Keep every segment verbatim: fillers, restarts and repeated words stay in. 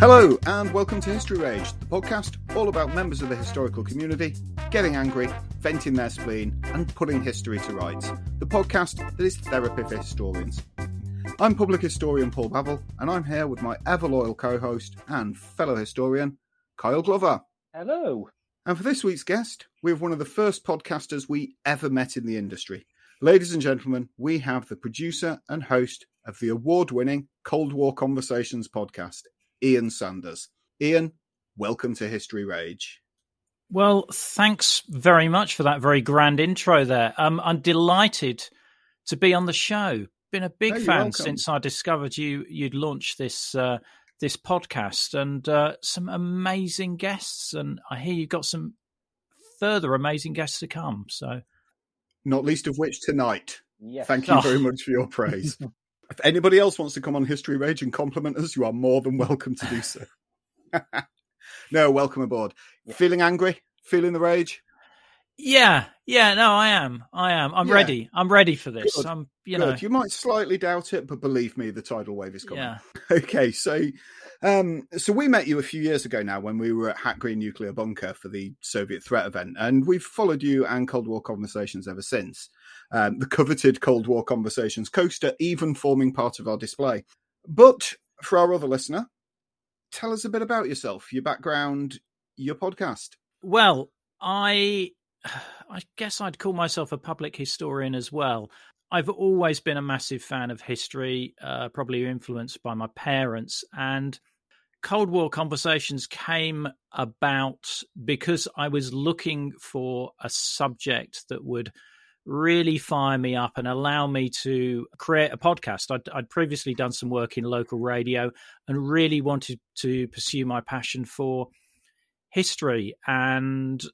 Hello and welcome to History Rage, the podcast all about members of the historical community getting angry, venting their spleen and putting history to rights. The podcast that is therapy for historians. I'm public historian Paul Babel, and I'm here with my ever-loyal co-host and fellow historian, Kyle Glover. Hello. And for this week's guest, we have one of the first podcasters we ever met in the industry. Ladies and gentlemen, we have the producer and host of the award-winning Cold War Conversations podcast, Ian Sanders. Ian, welcome to History Rage. Well, thanks very much for that very grand intro there. Um, I'm delighted to be on the show. Been a big hey, fan welcome. Since I discovered you, you'd launched this uh, this podcast, and uh, some amazing guests. And I hear you've got some further amazing guests to come. So, not least of which tonight. Yes. Thank you oh. very much for your praise. If anybody else wants to come on History Rage and compliment us, you are more than welcome to do so. No, welcome aboard. Yeah. Feeling angry? Feeling the rage? Yeah, yeah, no, I am. I am. I'm yeah. ready. I'm ready for this. Good. I'm, you Good. know, you might slightly doubt it, but believe me, the tidal wave is coming. Yeah. Okay, so, um, so we met you a few years ago now when we were at Hack Green Nuclear Bunker for the Soviet Threat event, and we've followed you and Cold War Conversations ever since. Um, the coveted Cold War Conversations coaster even forming part of our display. But for our other listener, tell us a bit about yourself, your background, your podcast. Well, I, I guess I'd call myself a public historian as well. I've always been a massive fan of history, uh, probably influenced by my parents. And Cold War Conversations came about because I was looking for a subject that would really fire me up and allow me to create a podcast. I'd, I'd previously done some work in local radio and really wanted to pursue my passion for history. And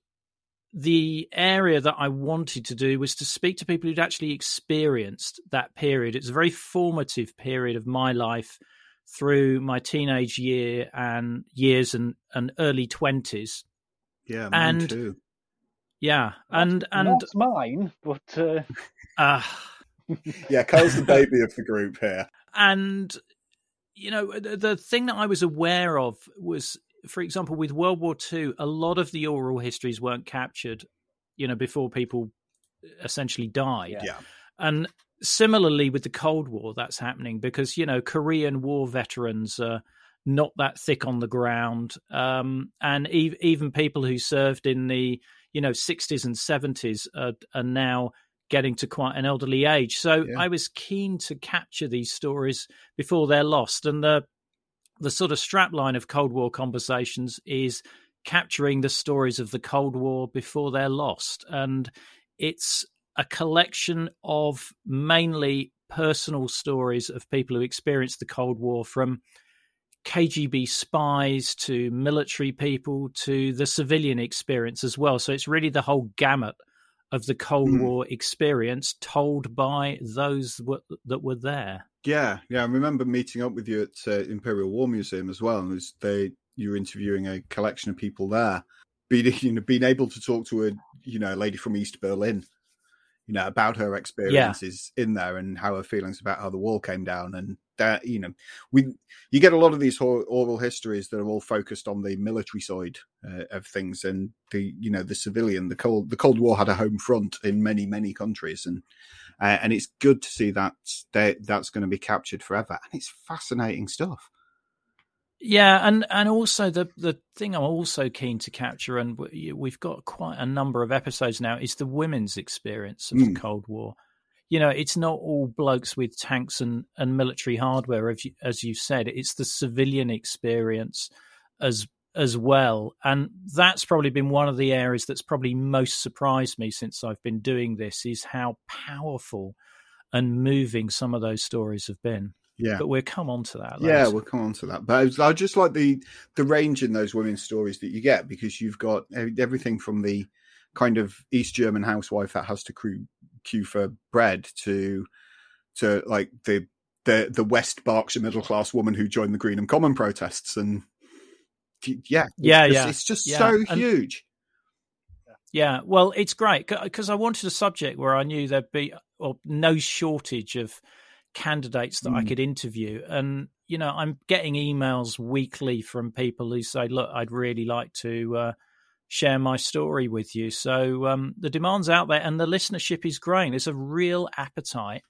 the area that I wanted to do was to speak to people who'd actually experienced that period. It's a very formative period of my life through my teenage year and years and, and early twenties. Yeah, mine and too. Yeah, and and that's mine, but uh... uh... yeah, Kyle's the baby of the group here. And you know, the, the thing that I was aware of was, for example, with World War Two, a lot of the oral histories weren't captured, you know, before people essentially died. Yeah. And similarly with the Cold War, that's happening because you know Korean War veterans are not that thick on the ground, um, and e- even people who served in the you know, sixties and seventies are, are now getting to quite an elderly age. So yeah. I was keen to capture these stories before they're lost. And the the sort of strapline of Cold War Conversations is capturing the stories of the Cold War before they're lost. And it's a collection of mainly personal stories of people who experienced the Cold War, from K G B spies to military people to the civilian experience as well. So it's really the whole gamut of the Cold mm. War experience told by those w- that were there. Yeah, yeah. I remember meeting up with you at uh, Imperial War Museum as well, and was they you were interviewing a collection of people there, being you know, being able to talk to a you know lady from East Berlin, you know, about her experiences yeah. in there and how her feelings about how the wall came down, and that you know we you get a lot of these oral histories that are all focused on the military side uh, of things, and the you know the civilian the cold the Cold War had a home front in many many countries, and uh, and it's good to see that that's going to be captured forever, and it's fascinating stuff. Yeah, and, and also the, the thing I'm also keen to capture, and we've got quite a number of episodes now, is the women's experience of mm. the Cold War. You know, it's not all blokes with tanks and, and military hardware, as you, as you said. It's the civilian experience as as well. And that's probably been one of the areas that's probably most surprised me since I've been doing this, is how powerful and moving some of those stories have been. Yeah, but we'll come on to that. Later. Yeah, we'll come on to that. But I just like the the range in those women's stories that you get, because you've got everything from the kind of East German housewife that has to queue for bread to to like the the, the West Berkshire middle class woman who joined the Greenham Common protests, and yeah, yeah, it's, yeah. it's just yeah. so and, huge. Yeah, well, it's great because I wanted a subject where I knew there'd be or no shortage of candidates that mm. I could interview, and you know I'm getting emails weekly from people who say, look, I'd really like to uh, share my story with you. So um, the demand's out there and the listenership is growing. There's a real appetite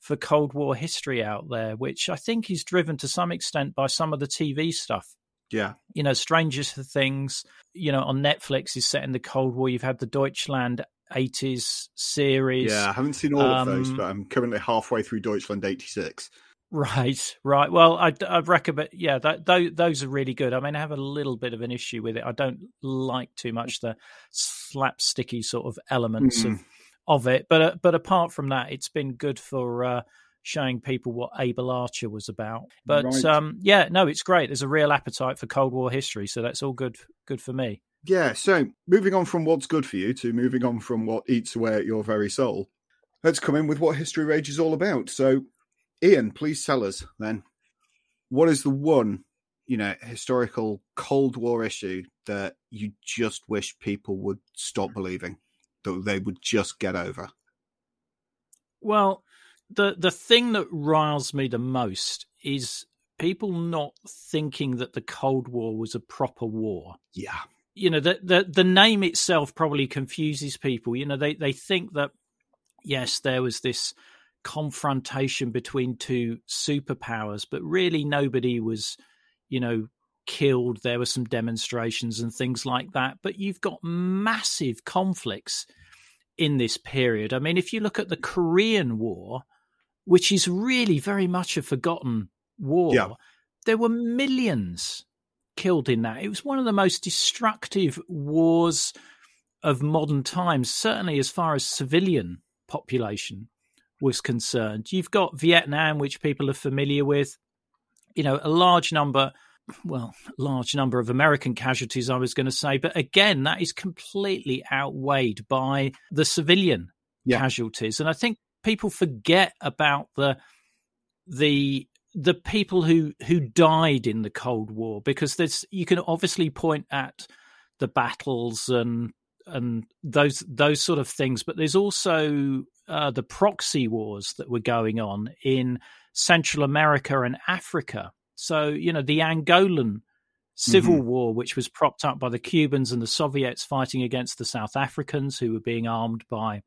for Cold War history out there, which I think is driven to some extent by some of the T V stuff. Yeah, you know, Strangest Things, you know, on Netflix is set in the Cold War. You've had the Deutschland eighties series. Yeah, I haven't seen all um, of those, but I'm currently halfway through Deutschland eighty-six. Right, right. Well, I, I recommend, yeah, that, those, those are really good. I mean, I have a little bit of an issue with it. I don't like too much the slapsticky sort of elements mm. of, of it. But uh, but apart from that, it's been good for uh, showing people what Abel Archer was about. But right. um, yeah, no, it's great. There's a real appetite for Cold War history, so that's all good. good for me. Yeah, so moving on from what's good for you to moving on from what eats away at your very soul, let's come in with what History Rage is all about. So, Ian, please tell us then, what is the one, you know, historical Cold War issue that you just wish people would stop believing, that they would just get over? Well, the the thing that riles me the most is people not thinking that the Cold War was a proper war. Yeah. You know, the, the, the name itself probably confuses people. You know, they, they think that, yes, there was this confrontation between two superpowers, but really nobody was, you know, killed. There were some demonstrations and things like that. But you've got massive conflicts in this period. I mean, if you look at the Korean War, which is really very much a forgotten war, yeah. there were millions killed in that. It was one of the most destructive wars of modern times, certainly as far as civilian population was concerned. You've got Vietnam, which people are familiar with. You know, a large number, well, large number of American casualties, I was going to say, but again, that is completely outweighed by the civilian yeah. casualties. And I think people forget about the the the people who, who died in the Cold War, because there's you can obviously point at the battles and and those those sort of things, but there's also uh, the proxy wars that were going on in Central America and Africa. So, you know, the Angolan Civil mm-hmm. War, which was propped up by the Cubans and the Soviets fighting against the South Africans, who were being armed by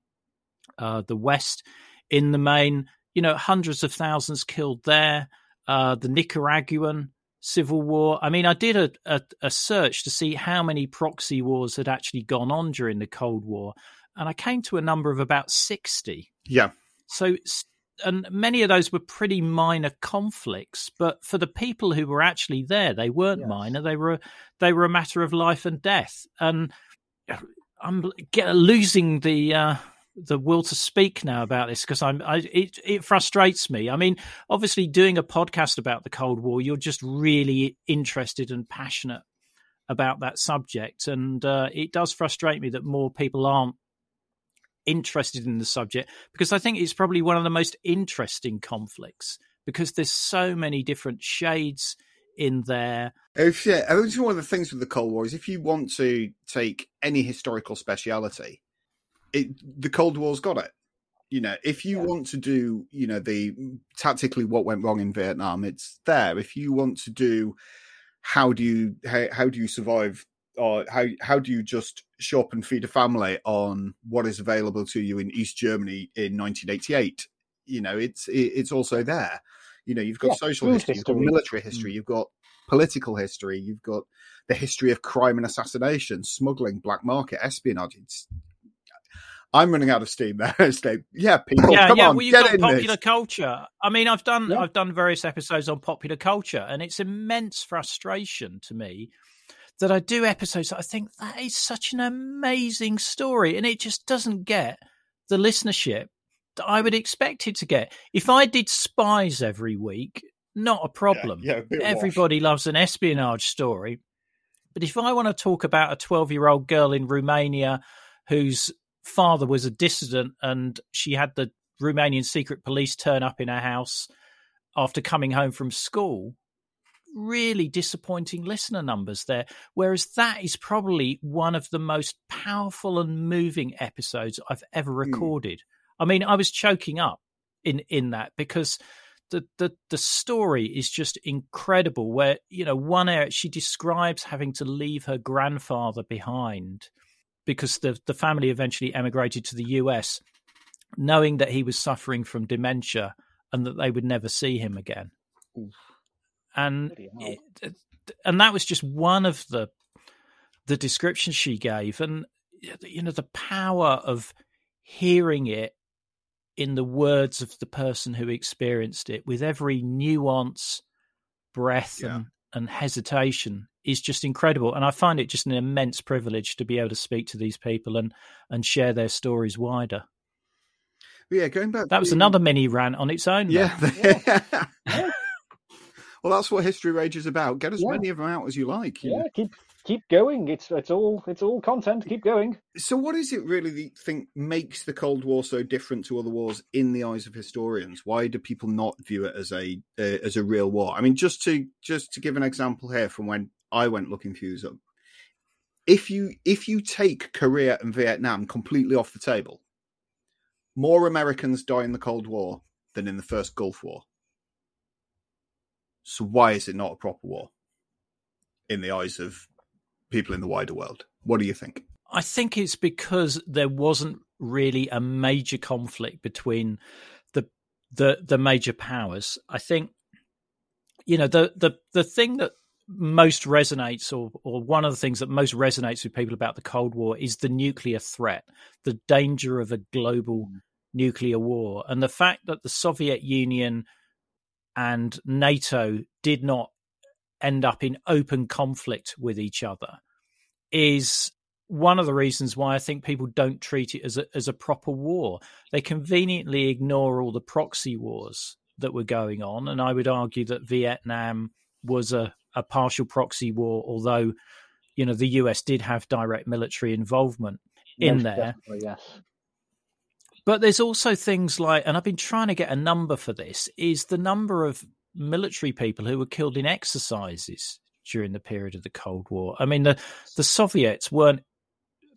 uh, the West in the main. You know, hundreds of thousands killed there. Uh, the Nicaraguan Civil War. I mean, I did a, a, a search to see how many proxy wars had actually gone on during the Cold War, and I came to a number of about sixty. Yeah. So, and many of those were pretty minor conflicts, but for the people who were actually there, they weren't yes. minor. They were they were a matter of life and death. And I'm get, losing the. Uh, the will to speak now about this, because I'm I, it, it frustrates me. I mean, obviously doing a podcast about the Cold War, you're just really interested and passionate about that subject. And uh, it does frustrate me that more people aren't interested in the subject because I think it's probably one of the most interesting conflicts because there's so many different shades in there. If, yeah, I think one of the things with the Cold War is if you want to take any historical speciality, it, the Cold War's got it. You know, if you yeah. want to do, you know, the tactically what went wrong in Vietnam, it's there. If you want to do how do you how, how do you survive or how how do you just shop and feed a family on what is available to you in East Germany in nineteen eighty-eight, you know, it's it, it's also there. You know, you've got yeah, social history, history, you've got military history, mm. you've got political history, you've got the history of crime and assassination, smuggling, black market, espionage. It's, I'm running out of steam there. yeah, people, yeah, come yeah. on, well, you've get got in popular this. culture. I mean, I've done yeah. I've done various episodes on popular culture, and it's immense frustration to me that I do episodes that I think that is such an amazing story, and it just doesn't get the listenership that I would expect it to get. If I did spies every week, not a problem. Yeah, yeah, a Everybody washed. loves an espionage story. But if I want to talk about a twelve-year-old girl in Romania who's father was a dissident and she had the Romanian secret police turn up in her house after coming home from school, really disappointing listener numbers there. Whereas that is probably one of the most powerful and moving episodes I've ever recorded. Mm. I mean, I was choking up in, in that because the, the, the story is just incredible where, you know, one area she describes having to leave her grandfather behind because the, the family eventually emigrated to the U S, knowing that he was suffering from dementia and that they would never see him again. Oof. And it, and that was just one of the the descriptions she gave. And, you know, the power of hearing it in the words of the person who experienced it with every nuance, breath yeah. and, and hesitation is just incredible. And I find it just an immense privilege to be able to speak to these people and, and share their stories wider. Yeah, going back. That to was the... another mini rant on its own. Yeah. yeah. yeah. Well, that's what History Rage is about. Get as yeah. many of them out as you like. You yeah, know? keep keep going. It's it's all it's all content. Keep going. So what is it really that you think makes the Cold War so different to other wars in the eyes of historians? Why do people not view it as a uh, as a real war? I mean, just to just to give an example here from when I went looking views up. If you if you take Korea and Vietnam completely off the table, more Americans die in the Cold War than in the first Gulf War. So why is it not a proper war in the eyes of people in the wider world? What do you think? I think it's because there wasn't really a major conflict between the the, the major powers. I think, you know, the the, the thing that most resonates or, or one of the things that most resonates with people about the Cold War is the nuclear threat, the danger of a global mm. nuclear war. And the fact that the Soviet Union and NATO did not end up in open conflict with each other is one of the reasons why I think people don't treat it as a, as a proper war. They conveniently ignore all the proxy wars that were going on. And I would argue that Vietnam was a, a partial proxy war, although, you know, the U S did have direct military involvement in yes, there. Yes. But there's also things like, and I've been trying to get a number for this, is the number of military people who were killed in exercises during the period of the Cold War. I mean, the, the Soviets weren't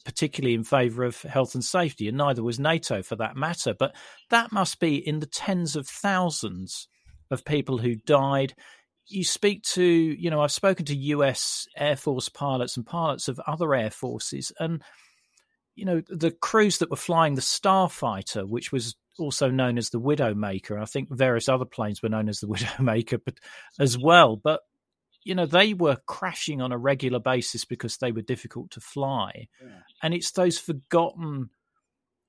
particularly in favour of health and safety, and neither was NATO for that matter. But that must be in the tens of thousands of people who died. You speak to, you know, I've spoken to U S Air Force pilots and pilots of other air forces, and you know, the crews that were flying the Starfighter, which was also known as the Widowmaker, and I think various other planes were known as the Widowmaker but, as well. But, you know, they were crashing on a regular basis because they were difficult to fly. Yeah. And it's those forgotten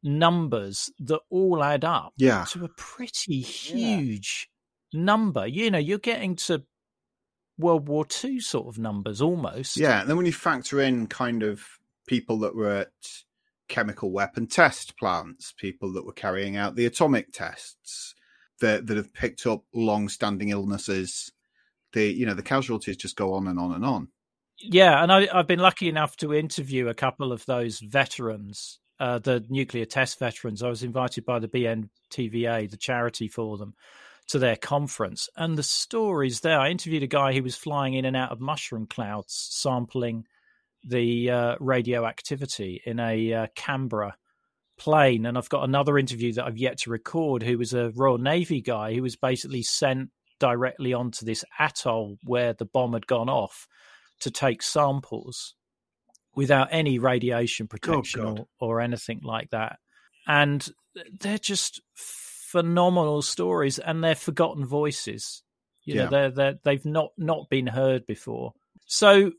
numbers that all add up yeah. to a pretty huge yeah. number. You know, you're getting to World War Two sort of numbers almost. Yeah, and then when you factor in kind of people that were at chemical weapon test plants, people that were carrying out the atomic tests, that that have picked up long-standing illnesses. The you know the casualties just go on and on and on. Yeah, and I, I've been lucky enough to interview a couple of those veterans uh, the nuclear test veterans. I was invited by the B N T V A, the charity for them, to their conference. And the stories there, I interviewed a guy who was flying in and out of mushroom clouds, sampling the uh, radioactivity in a uh, Canberra plane. And I've got another interview that I've yet to record, who was a Royal Navy guy who was basically sent directly onto this atoll where the bomb had gone off to take samples without any radiation protection oh, God. or, or anything like that. And they're just phenomenal stories, and they're forgotten voices. You yeah. know, they're, they're, they've not, not been heard before. So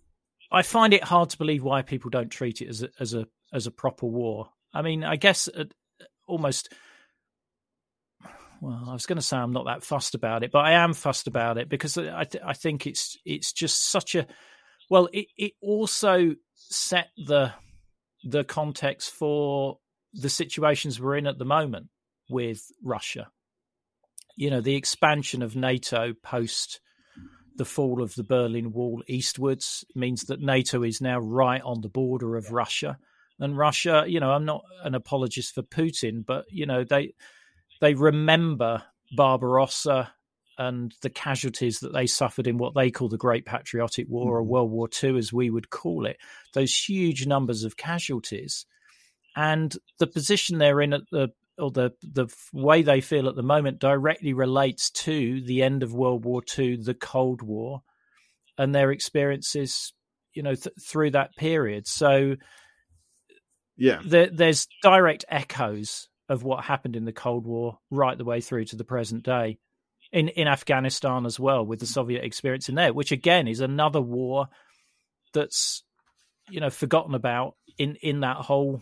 I find it hard to believe why people don't treat it as a, as a, as a proper war. I mean, I guess almost, well, I was going to say I'm not that fussed about it, but I am fussed about it because I, th- I think it's it's just such a, well, it, it also set the the context for the situations we're in at the moment with Russia. You know, the expansion of NATO post the fall of the Berlin Wall eastwards means that NATO is now right on the border of Russia. And Russia, you know, I'm not an apologist for Putin, but, you know, they they remember Barbarossa and the casualties that they suffered in what they call the Great Patriotic War, or World War Two, as we would call it, those huge numbers of casualties. And the position they're in at the, or the, the way they feel at the moment directly relates to the end of World War Two, the Cold War, and their experiences, you know, th- through that period. So yeah, there, there's direct echoes of what happened in the Cold War right the way through to the present day in, in Afghanistan as well, with the Soviet experience in there, which again is another war that's, you know, forgotten about in, in that whole,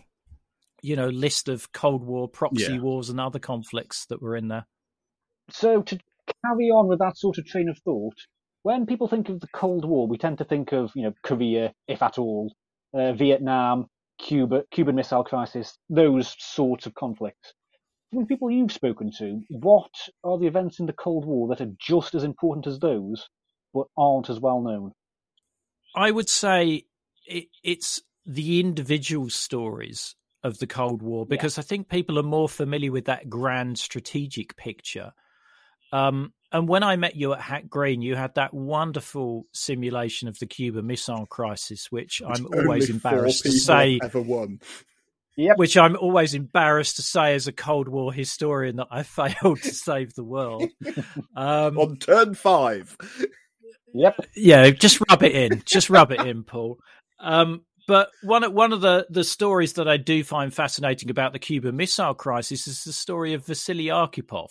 you know, list of Cold War proxy yeah. wars and other conflicts that were in there. So to carry on with that sort of train of thought, when people think of the Cold War, we tend to think of, you know, Korea, if at all, uh, Vietnam, Cuba, Cuban Missile Crisis, those sorts of conflicts. From people you've spoken to, what are the events in the Cold War that are just as important as those, but aren't as well known? I would say it, it's the individual stories of the Cold War, because yeah. I think people are more familiar with that grand strategic picture. Um, and when I met you at Hack Green, you had that wonderful simulation of the Cuba Missile Crisis, which I'm Only always embarrassed to say. Ever won. Yep. Which I'm always embarrassed to say as a Cold War historian that I failed to save the world. Um, On turn five. Yep. Yeah, just rub it in. Just rub it in, Paul. Um, but one, one of the, the stories that I do find fascinating about the Cuba Missile Crisis is the story of Vasily Arkhipov,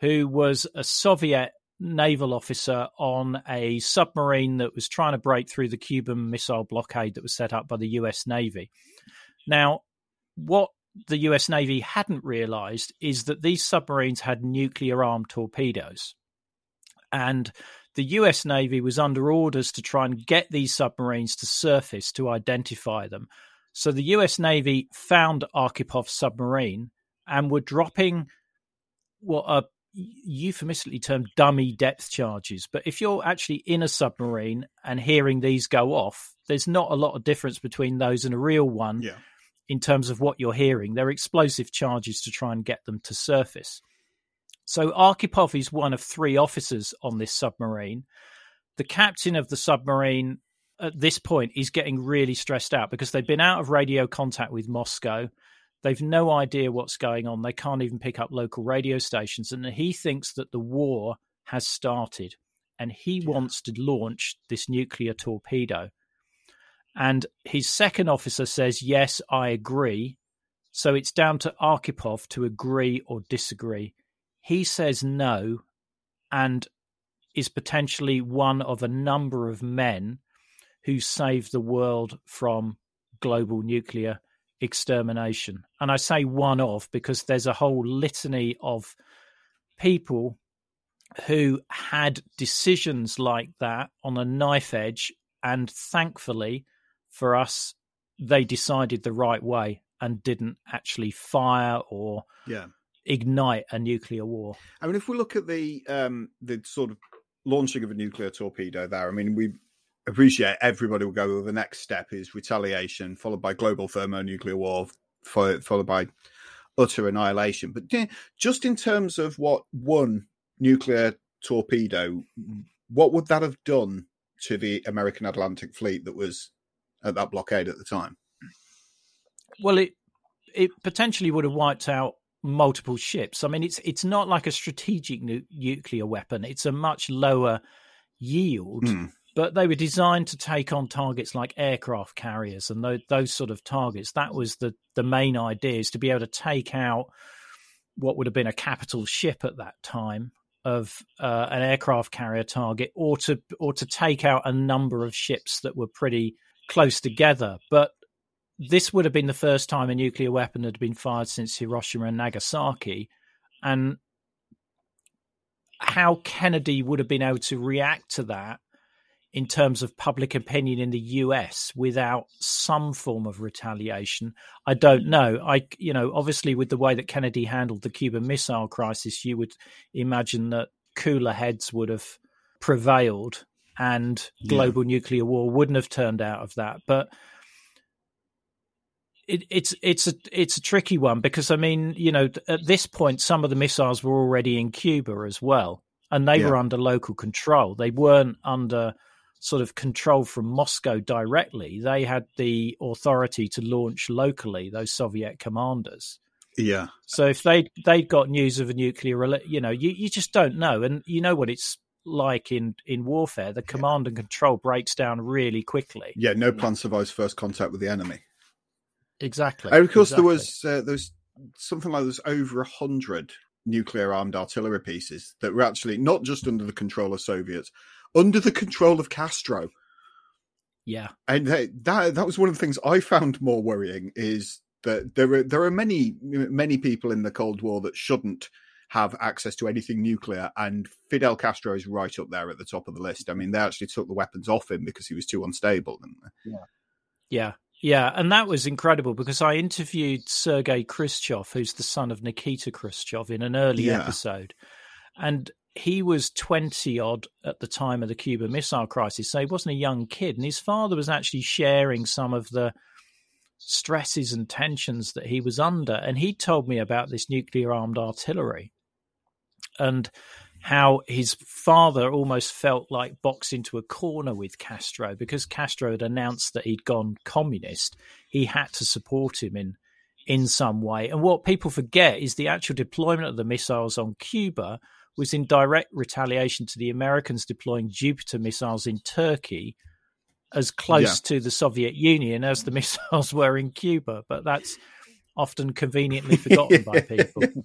who was a Soviet naval officer on a submarine that was trying to break through the Cuban missile blockade that was set up by the U S Navy. Now, what the U S Navy hadn't realized is that these submarines had nuclear-armed torpedoes. And the U S Navy was under orders to try and get these submarines to surface to identify them. So the U S Navy found Arkhiprov's submarine and were dropping what a euphemistically termed dummy depth charges. But if you're actually in a submarine and hearing these go off, there's not a lot of difference between those and a real one yeah. in terms of what you're hearing. They're explosive charges to try and get them to surface. So Arkhipov is one of three officers on this submarine. The captain of the submarine at this point is getting really stressed out because they've been out of radio contact with Moscow. They've no idea what's going on. They can't even pick up local radio stations. And he thinks that the war has started and he yeah. wants to launch this nuclear torpedo. And his second officer says, yes, I agree. So it's down to Arkhipov to agree or disagree. He says no and is potentially one of a number of men who saved the world from global nuclear extermination. And I say one of because there's a whole litany of people who had decisions like that on a knife edge, and thankfully for us they decided the right way and didn't actually fire or yeah. ignite a nuclear war. I mean, if we look at the um the sort of launching of a nuclear torpedo there, I mean, we appreciate everybody will go, well, the next step is retaliation, followed by global thermonuclear war, followed, followed by utter annihilation. But just in terms of what one nuclear torpedo, what would that have done to the American Atlantic fleet that was at that blockade at the time? Well, it it potentially would have wiped out multiple ships. I mean, it's it's not like a strategic nu- nuclear weapon. It's a much lower yield, mm. but they were designed to take on targets like aircraft carriers and those, those sort of targets. That was the, the main idea, is to be able to take out what would have been a capital ship at that time of uh, an aircraft carrier target, or to or to take out a number of ships that were pretty close together. But this would have been the first time a nuclear weapon had been fired since Hiroshima and Nagasaki, and how Kennedy would have been able to react to that in terms of public opinion in the U S without some form of retaliation, I don't know. I, you know, obviously with the way that Kennedy handled the Cuban Missile Crisis, you would imagine that cooler heads would have prevailed and global yeah. nuclear war wouldn't have turned out of that. But It, it's it's a it's a tricky one, because I mean, you know, at this point some of the missiles were already in Cuba as well, and they yeah. were under local control. They weren't under sort of control from Moscow directly. They had the authority to launch locally, those Soviet commanders. Yeah. So if they they'd got news of a nuclear, you know, you, you just don't know, and you know what it's like in in warfare. The command yeah. and control breaks down really quickly. Yeah. No plan survives first contact with the enemy. Exactly. And of course, exactly. there was uh, there was something like there's over a hundred nuclear armed artillery pieces that were actually not just under the control of Soviets, under the control of Castro. Yeah, and they, that that was one of the things I found more worrying, is that there are there are many many people in the Cold War that shouldn't have access to anything nuclear, and Fidel Castro is right up there at the top of the list. I mean, they actually took the weapons off him because he was too unstable, didn't they? Yeah. Yeah. Yeah, and that was incredible, because I interviewed Sergei Khrushchev, who's the son of Nikita Khrushchev, in an early yeah. episode. And he was twenty-odd at the time of the Cuban Missile Crisis, so he wasn't a young kid. And his father was actually sharing some of the stresses and tensions that he was under. And he told me about this nuclear-armed artillery and how his father almost felt like boxed into a corner with Castro, because Castro had announced that he'd gone communist. He had to support him in in some way. And what people forget is the actual deployment of the missiles on Cuba was in direct retaliation to the Americans deploying Jupiter missiles in Turkey, as close yeah. to the Soviet Union as the missiles were in Cuba. But that's often conveniently forgotten by people.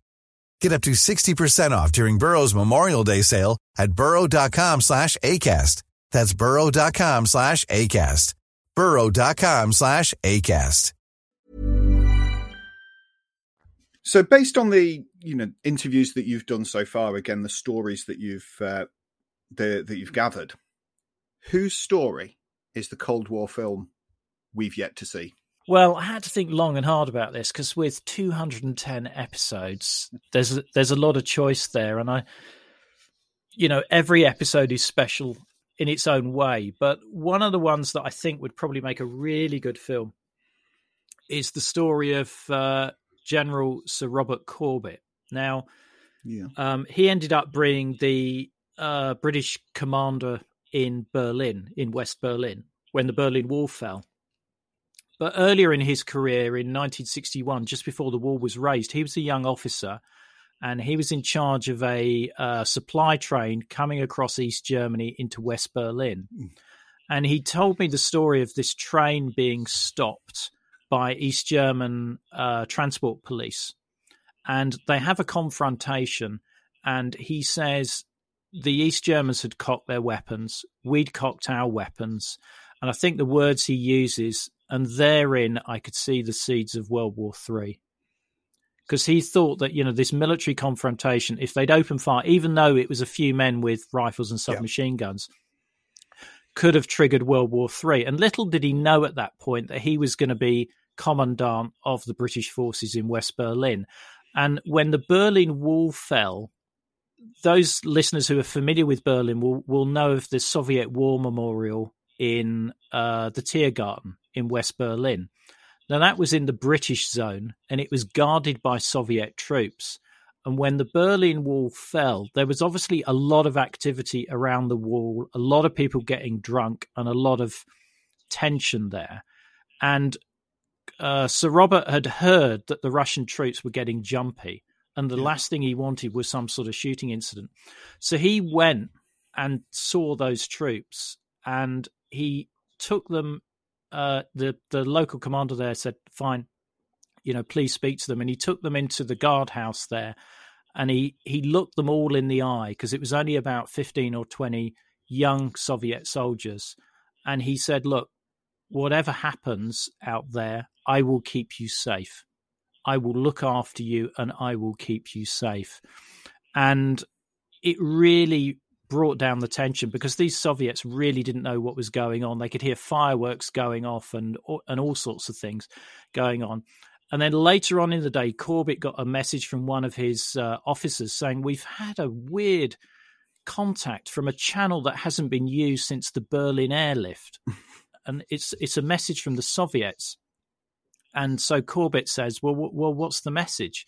Get up to sixty percent off during Burrow's Memorial Day sale at burrow.com slash ACAST. That's burrow.com slash ACAST. burrow.com slash ACAST. So based on the, you know, interviews that you've done so far, again, the stories that you've, uh, the, that you've gathered, whose story is the Cold War film we've yet to see? Well, I had to think long and hard about this, because with two hundred ten episodes, there's a, there's a lot of choice there, and I, you know, every episode is special in its own way. But one of the ones that I think would probably make a really good film is the story of uh, General Sir Robert Corbett. Now, yeah. um, he ended up being the uh, British commander in Berlin, in West Berlin, when the Berlin Wall fell. But earlier in his career, in nineteen sixty-one, just before the wall was raised, he was a young officer and he was in charge of a uh, supply train coming across East Germany into West Berlin. And he told me the story of this train being stopped by East German uh, transport police. And they have a confrontation, and he says the East Germans had cocked their weapons, we'd cocked our weapons, and I think the words he uses, and therein I could see the seeds of World War Three, because he thought that, you know, this military confrontation, if they'd open fire, even though it was a few men with rifles and submachine yeah. guns, could have triggered World War Three. And little did he know at that point that he was going to be commandant of the British forces in West Berlin. And when the Berlin Wall fell, those listeners who are familiar with Berlin will, will know of the Soviet War Memorial in uh, the Tiergarten in West Berlin. Now, that was in the British zone, and it was guarded by Soviet troops. And when the Berlin Wall fell, there was obviously a lot of activity around the wall, a lot of people getting drunk, and a lot of tension there. And uh, Sir Robert had heard that the Russian troops were getting jumpy, and the yeah. last thing he wanted was some sort of shooting incident. So he went and saw those troops, and he took them. Uh, the, the local commander there said, fine, you know, please speak to them. And he took them into the guardhouse there, and he, he looked them all in the eye, because it was only about fifteen or twenty young Soviet soldiers. And he said, look, whatever happens out there, I will keep you safe. I will look after you, and I will keep you safe. And it really brought down the tension, because these Soviets really didn't know what was going on. They could hear fireworks going off and and all sorts of things going on. And then later on in the day, Corbett got a message from one of his uh, officers saying, we've had a weird contact from a channel that hasn't been used since the Berlin airlift. And it's it's a message from the Soviets. And so Corbett says, well, w- well, what's the message?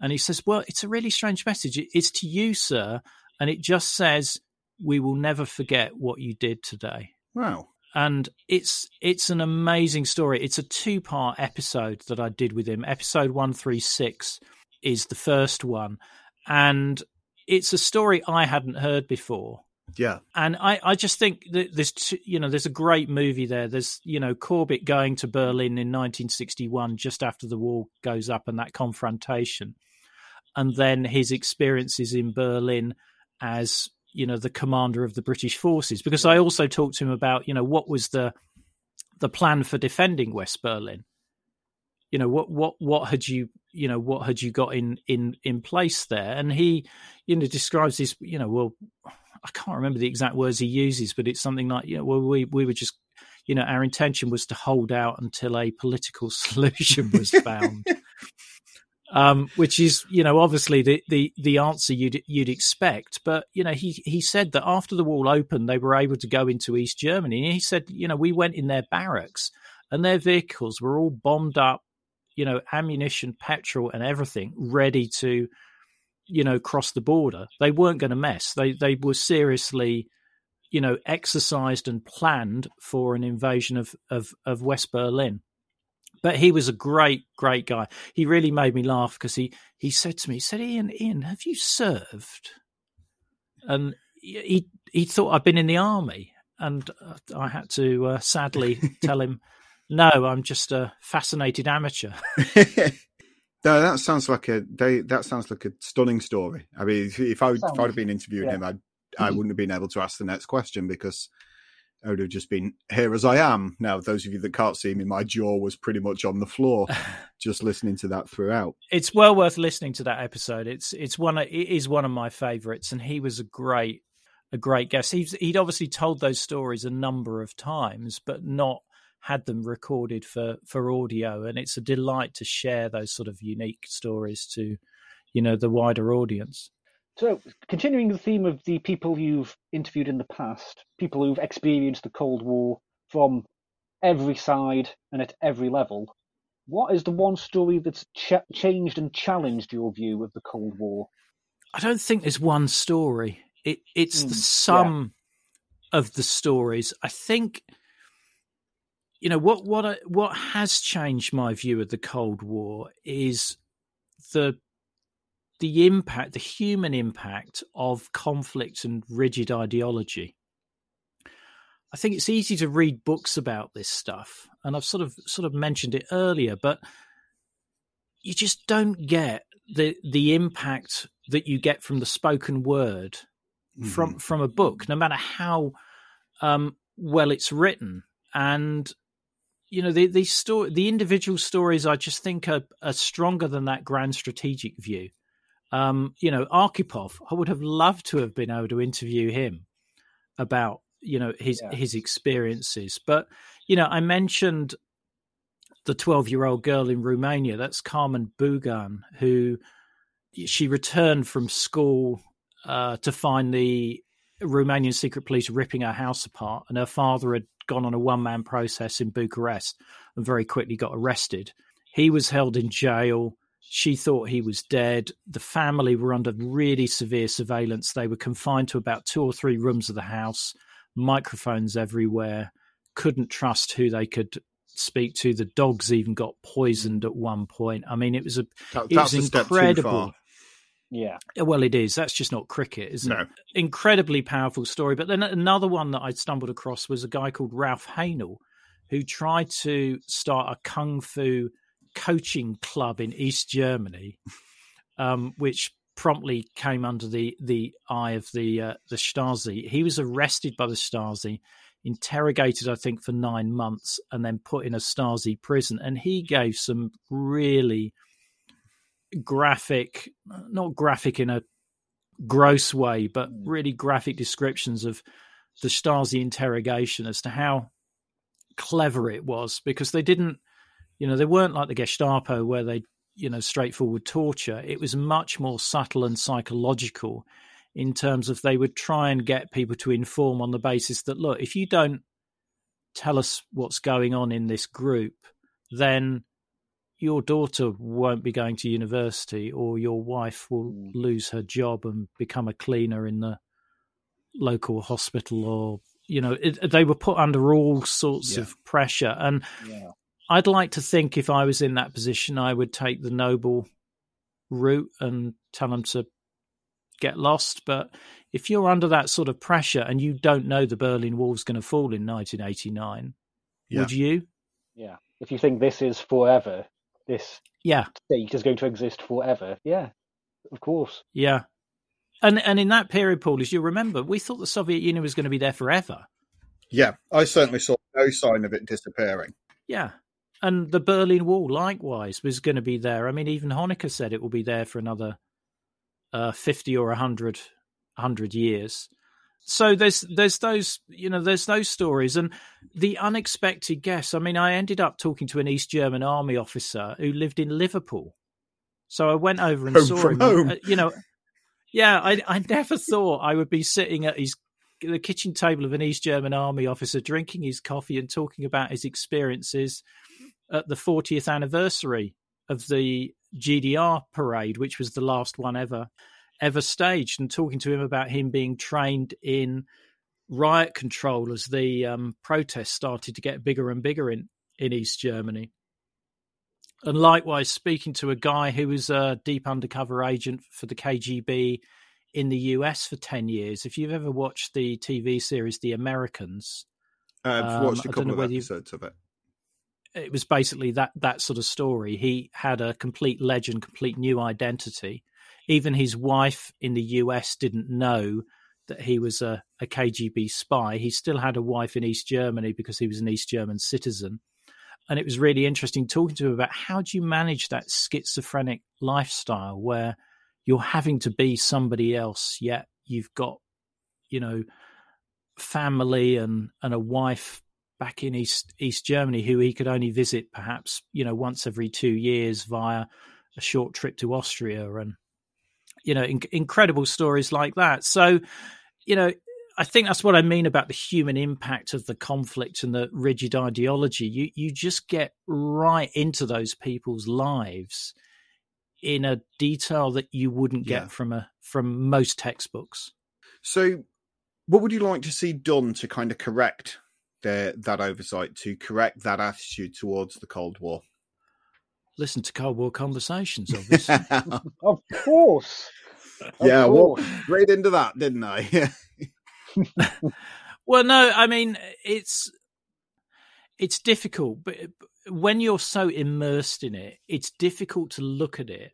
And he says, well, it's a really strange message. It's to you, sir. And it just says, we will never forget what you did today. Wow. And it's it's an amazing story. It's a two-part episode that I did with him. Episode one thirty-six is the first one. And it's a story I hadn't heard before. Yeah. And I, I just think that there's, you know, there's a great movie there. There's, you know, Corbett going to Berlin in nineteen sixty-one, just after the wall goes up and that confrontation. And then his experiences in Berlin as, you know, the commander of the British forces, because I also talked to him about, you know, what was the the plan for defending West Berlin? You know, what what what had you, you know, what had you got in in in place there? And he, you know, describes this, you know, well, I can't remember the exact words he uses, but it's something like, you know, well, we we were just, you know, our intention was to hold out until a political solution was found. Um, which is, you know, obviously the, the, the answer you'd you'd expect. But, you know, he, he said that after the wall opened, they were able to go into East Germany. And he said, you know, we went in their barracks and their vehicles were all bombed up, you know, ammunition, petrol and everything ready to, you know, cross the border. They weren't going to mess. They, they were seriously, you know, exercised and planned for an invasion of, of, of West Berlin. But he was a great, great guy. He really made me laugh because he, he said to me, he said, Ian, Ian, have you served? And he he thought I'd been in the army. And I had to uh, sadly tell him, no, I'm just a fascinated amateur. No, that sounds like a they, that sounds like a stunning story. I mean, if, if I would, if I'd have been interviewing yeah. him, I'd, I wouldn't have been able to ask the next question because I would have just been here as I am. Now, those of you that can't see me, my jaw was pretty much on the floor just listening to that throughout. It's well worth listening to that episode. It's it's one of, it is one of my favourites, and he was a great a great guest. He's, he'd obviously told those stories a number of times, but not had them recorded for, for audio. And it's a delight to share those sort of unique stories to, you know, the wider audience. So, continuing the theme of the people you've interviewed in the past, people who've experienced the Cold War from every side and at every level, what is the one story that's ch- changed and challenged your view of the Cold War? I don't think there's one story. It, it's mm, the sum yeah. of the stories. I think, you know, what what I, what has changed my view of the Cold War is the the impact, the human impact of conflict and rigid ideology. I think it's easy to read books about this stuff, and I've sort of sort of mentioned it earlier, but you just don't get the the impact that you get from the spoken word, mm-hmm. from from a book, no matter how um, well it's written. And you know, the the story, the individual stories, I just think are, are stronger than that grand strategic view. Um, you know, Arkhipov, I would have loved to have been able to interview him about, you know, his, yeah. his experiences. But, you know, I mentioned the twelve-year-old girl in Romania, that's Carmen Bugan, who she returned from school uh, to find the Romanian secret police ripping her house apart. And her father had gone on a one-man process in Bucharest and very quickly got arrested. He was held in jail. She thought he was dead. The family were under really severe surveillance. They were confined to about two or three rooms of the house. Microphones everywhere, couldn't trust who they could speak to. The dogs even got poisoned at one point. I mean, it was a that, it was incredible. Yeah. Well, it is. That's just not cricket, isn't no. it? Incredibly powerful story. But then another one that I stumbled across was a guy called Ralph Hainel, who tried to start a kung fu coaching club in East Germany, um, which promptly came under the, the eye of the uh, the Stasi. He was arrested by the Stasi, interrogated, I think, for nine months, and then put in a Stasi prison. And he gave some really graphic, not graphic in a gross way, but really graphic descriptions of the Stasi interrogation as to how clever it was, because they didn't, you know, they weren't like the Gestapo where they you know, straightforward torture. It was much more subtle and psychological in terms of they would try and get people to inform on the basis that, look, if you don't tell us what's going on in this group, then your daughter won't be going to university, or your wife will lose her job and become a cleaner in the local hospital, or, you know, it, they were put under all sorts yeah. of pressure. And yeah. I'd like to think if I was in that position, I would take the noble route and tell them to get lost. But if you're under that sort of pressure and you don't know the Berlin Wall's going to fall in nineteen eighty-nine, yeah. would you? Yeah. If you think this is forever, this yeah. state is going to exist forever. Yeah, of course. Yeah. And, and in that period, Paul, as you remember, we thought the Soviet Union was going to be there forever. Yeah. I certainly saw no sign of it disappearing. Yeah. And the Berlin Wall, likewise, was going to be there. I mean, even Honecker said it will be there for another uh, fifty or one hundred years. So there's there's those, you know, there's those stories. And the unexpected guess, I mean, I ended up talking to an East German army officer who lived in Liverpool. So I went over and home saw him. Home. You know, yeah, I, I never thought I would be sitting at his the kitchen table of an East German army officer drinking his coffee and talking about his experiences at the fortieth anniversary of the G D R parade, which was the last one ever ever staged, and talking to him about him being trained in riot control as the um, protests started to get bigger and bigger in, in East Germany. And likewise, speaking to a guy who was a deep undercover agent for the K G B in the U S for ten years. If you've ever watched the T V series The Americans... I've um, watched a couple of episodes you... of it. It was basically that that sort of story. He had a complete legend, complete new identity. Even his wife in the U S didn't know that he was a, a K G B spy. He still had a wife in East Germany because he was an East German citizen. And it was really interesting talking to him about how do you manage that schizophrenic lifestyle where you're having to be somebody else, yet you've got, you know, family and, and a wife back in East East Germany, who he could only visit perhaps, you know, once every two years via a short trip to Austria, and, you know, in, incredible stories like that. So, you know, I think that's what I mean about the human impact of the conflict and the rigid ideology. You you just get right into those people's lives in a detail that you wouldn't get yeah. from a from most textbooks. So what would you like to see done to kind of correct The, that oversight, to correct that attitude towards the Cold War? listen to Cold War Conversations, obviously. Of course. Of yeah, course. Well, right into that, didn't I? Well, no, I mean, it's it's difficult, but when you're so immersed in it, it's difficult to look at it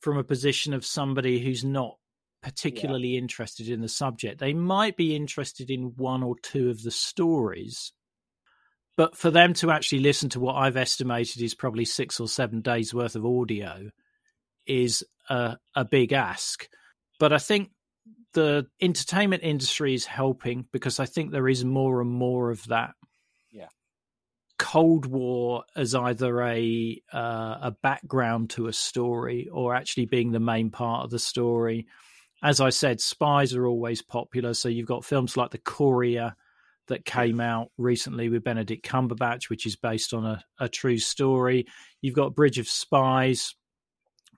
from a position of somebody who's not particularly yeah. interested in the subject. They might be interested in one or two of the stories, but for them to actually listen to what I've estimated is probably six or seven days worth of audio is a, a big ask. But I think the entertainment industry is helping, because I think there is more and more of that. Yeah. Cold War as either a uh, a background to a story or actually being the main part of the story. As I said, spies are always popular. So you've got films like The Courier that came out recently with Benedict Cumberbatch, which is based on a, a true story. You've got Bridge of Spies,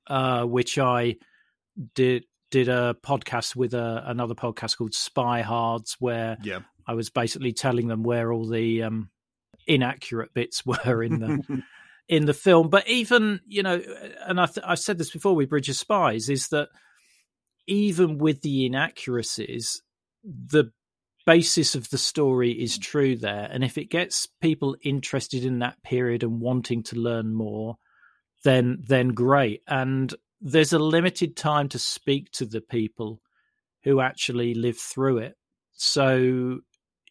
uh, which I did did a podcast with a, another podcast called Spy Hards, where yeah. I was basically telling them where all the um, inaccurate bits were in the in the film. But even, you know, and I th- I've said this before with Bridge of Spies, is that even with the inaccuracies, the basis of the story is true there. And if it gets people interested in that period and wanting to learn more, then then great. And there's a limited time to speak to the people who actually live through it. So,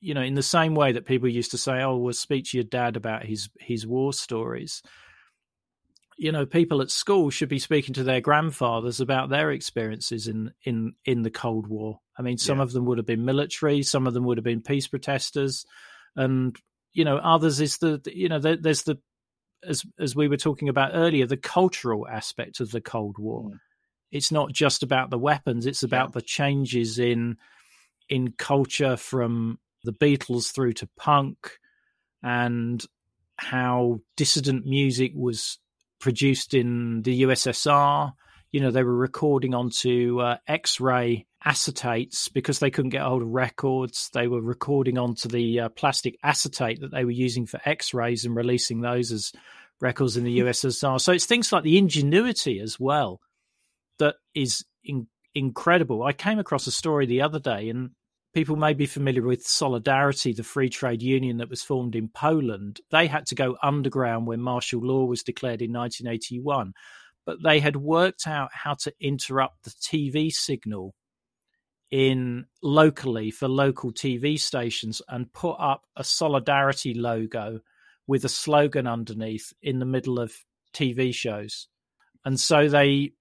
you know, in the same way that people used to say, oh, well, speak to your dad about his, his war stories, you know, people at school should be speaking to their grandfathers about their experiences in, in, in the Cold War. I mean, some yeah. of them would have been military, some of them would have been peace protesters, and, you know, others is the, you know, there's the, as as we were talking about earlier, the cultural aspect of the Cold War. Mm. It's not just about the weapons, it's about yeah. the changes in in culture from the Beatles through to punk, and how dissident music was produced in the U S S R. You know, they were recording onto uh, X-ray acetates because they couldn't get hold of records. They were recording onto the uh, plastic acetate that they were using for X-rays and releasing those as records in the U S S R. So it's things like the ingenuity as well that is in- incredible. I came across a story the other day, and people may be familiar with Solidarity, the free trade union that was formed in Poland. They had to go underground when martial law was declared in nineteen eighty-one. But they had worked out how to interrupt the T V signal in locally for local T V stations, and put up a Solidarity logo with a slogan underneath in the middle of T V shows. And so they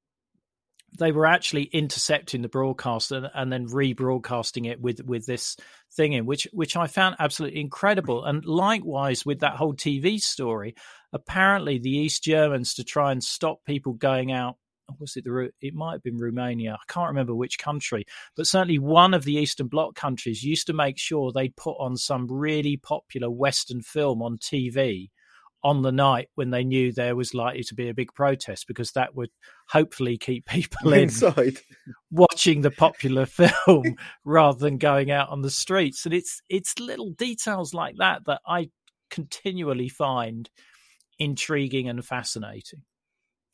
they were actually intercepting the broadcast and, and then rebroadcasting it with, with this thing in, which, which I found absolutely incredible. And likewise with that whole T V story, apparently the East Germans, to try and stop people going out, was it the, it might have been Romania, I can't remember which country, but certainly one of the Eastern Bloc countries used to make sure they put on some really popular Western film on T V on the night when they knew there was likely to be a big protest, because that would hopefully keep people in inside watching the popular film rather than going out on the streets. And it's it's little details like that that I continually find intriguing and fascinating.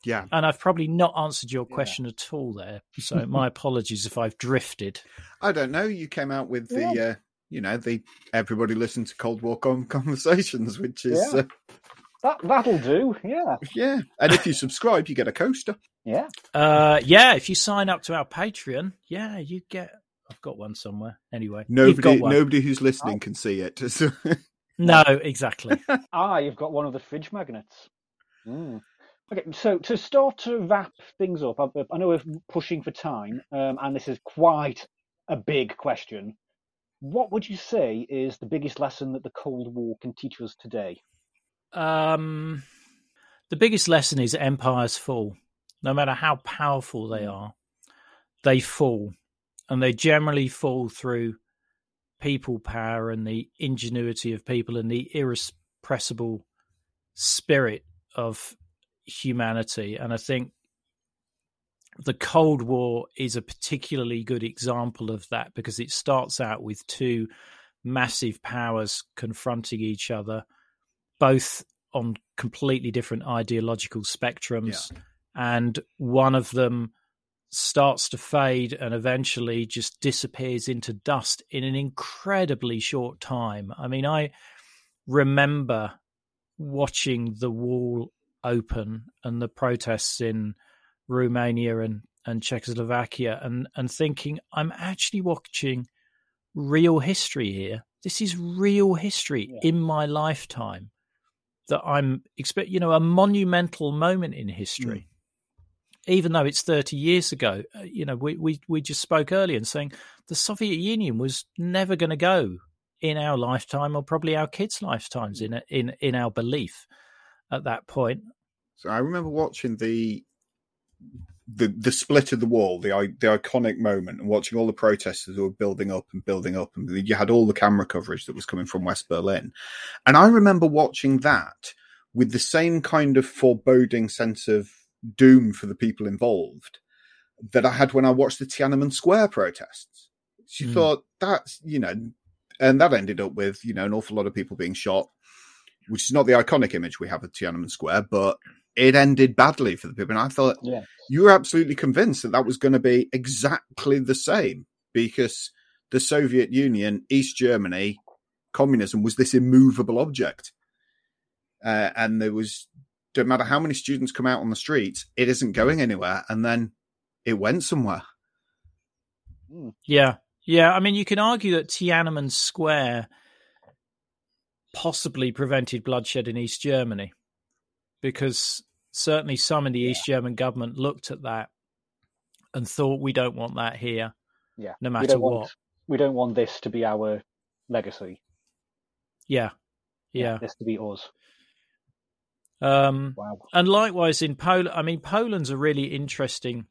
Yeah. And I've probably not answered your question yeah. at all there. So my apologies if I've drifted. I don't know. You came out with the, yeah. uh, you know, the everybody listen to Cold War Conversations, which is. Yeah. Uh, that, that'll do. Yeah. Yeah. And if you subscribe, you get a coaster. Yeah. Uh, yeah. If you sign up to our Patreon, yeah, you get. I've got one somewhere. Anyway. Nobody, nobody who's listening oh. can see it. So. No, exactly. Ah, you've got one of the fridge magnets. Mm. Okay, so to start to wrap things up, I, I know we're pushing for time, um, and this is quite a big question. What would you say is the biggest lesson that the Cold War can teach us today? Um, the biggest lesson is empires fall. No matter how powerful they are, they fall. And they generally fall through people power and the ingenuity of people and the irrepressible spirit of humanity. And I think the Cold War is a particularly good example of that, because it starts out with two massive powers confronting each other, both on completely different ideological spectrums. Yeah. And one of them starts to fade and eventually just disappears into dust in an incredibly short time. I mean, I remember watching the wall open and the protests in Romania and, and Czechoslovakia and, and thinking, I'm actually watching real history here. This is real history yeah. in my lifetime that I'm expect, you know, a monumental moment in history. Mm. Even though it's thirty years ago, you know, we, we, we just spoke earlier and saying the Soviet Union was never going to go in our lifetime or probably our kids' lifetimes in, in, in our belief at that point. So I remember watching the, the, the split of the wall, the, the iconic moment, and watching all the protesters who were building up and building up. And you had all the camera coverage that was coming from West Berlin. And I remember watching that with the same kind of foreboding sense of doom for the people involved that I had when I watched the Tiananmen Square protests. She mm. thought that's, you know, and that ended up with, you know, an awful lot of people being shot, which is not the iconic image we have of Tiananmen Square, but it ended badly for the people. And I thought yeah. you were absolutely convinced that that was going to be exactly the same because the Soviet Union, East Germany, communism was this immovable object. Uh, and there was, don't matter how many students come out on the streets, it isn't going anywhere. And then it went somewhere. Yeah. Yeah. I mean, you can argue that Tiananmen Square possibly prevented bloodshed in East Germany because certainly some in the yeah. East German government looked at that and thought, we don't want that here. Yeah. No matter we what. Want, we don't want this to be our legacy. Yeah. Yeah. yeah this to be ours. Um, wow. And likewise in Poland, I mean, Poland's a really interesting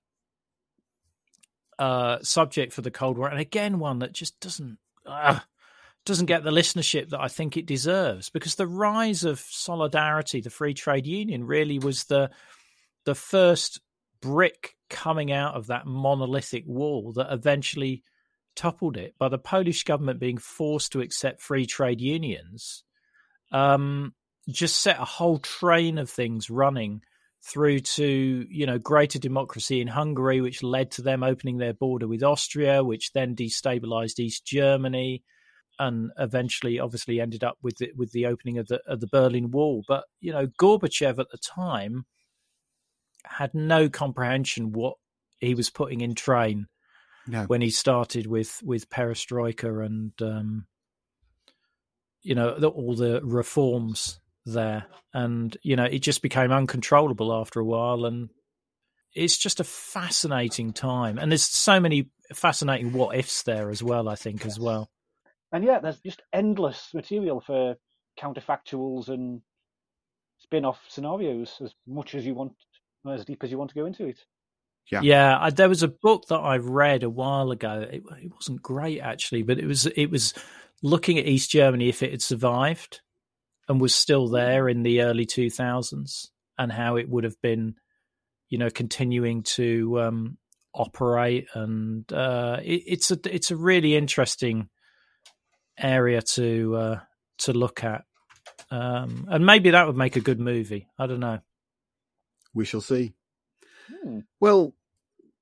uh, subject for the Cold War. And again, one that just doesn't uh, doesn't get the listenership that I think it deserves, because the rise of Solidarity, the free trade union, really was the the first brick coming out of that monolithic wall that eventually toppled it by the Polish government being forced to accept free trade unions. Um just set a whole train of things running through to, you know, greater democracy in Hungary, which led to them opening their border with Austria, which then destabilized East Germany and eventually obviously ended up with the, with the opening of the, of the Berlin Wall. But, you know, Gorbachev at the time had no comprehension what he was putting in train no. when he started with, with Perestroika and, um, you know, the, all the reforms there, and you know it just became uncontrollable after a while. And it's just a fascinating time, and there's so many fascinating what ifs there as well, I think. Yes. As well, and yeah, there's just endless material for counterfactuals and spin-off scenarios as much as you want, as deep as you want to go into it. Yeah, yeah. I, there was a book that I read a while ago. It, it wasn't great actually, but it was it was looking at East Germany if it had survived and was still there in the early two thousands, and how it would have been, you know, continuing to um, operate. And uh, it, it's a it's a really interesting area to uh, to look at, um, and maybe that would make a good movie. I don't know. We shall see. Hmm. Well,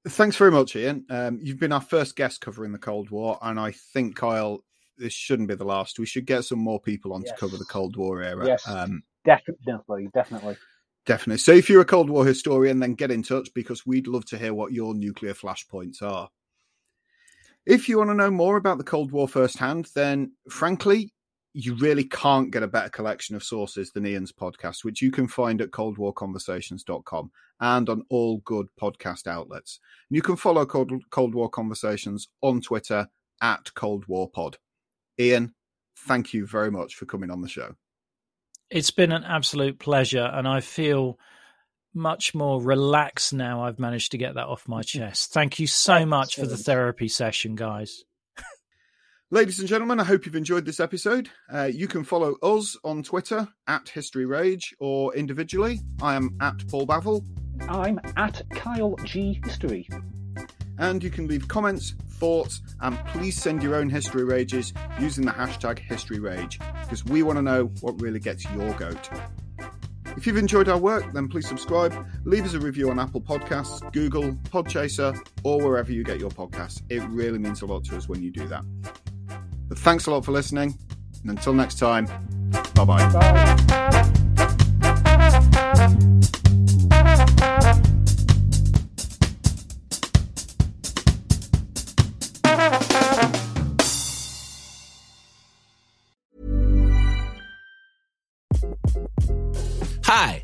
thanks very much, Ian. Um, you've been our first guest covering the Cold War, and I think Kyle, this shouldn't be the last. We should get some more people on yes. to cover the Cold War era. Yes, um, definitely, definitely. Definitely. So if you're a Cold War historian, then get in touch, because we'd love to hear what your nuclear flashpoints are. If you want to know more about the Cold War firsthand, then frankly, you really can't get a better collection of sources than Ian's podcast, which you can find at cold war conversations dot com and on all good podcast outlets. And you can follow Cold, Cold War Conversations on Twitter at ColdWarPod. Ian, thank you very much for coming on the show. It's been an absolute pleasure, and I feel much more relaxed now I've managed to get that off my chest. Thank you so much for the therapy session, guys. Ladies and gentlemen, I hope you've enjoyed this episode. Uh, you can follow us on Twitter at History Rage, or individually. I am at Paul Babel. I'm at Kyle G History. And you can leave comments, thoughts, and please send your own history rages using the hashtag history rage, because we want to know what really gets your goat. If you've enjoyed our work, then please subscribe, leave us a review on Apple Podcasts, Google, Podchaser, or wherever you get your podcasts. It really means a lot to us when you do that. But thanks a lot for listening, and until next time, bye-bye. Bye. Hi,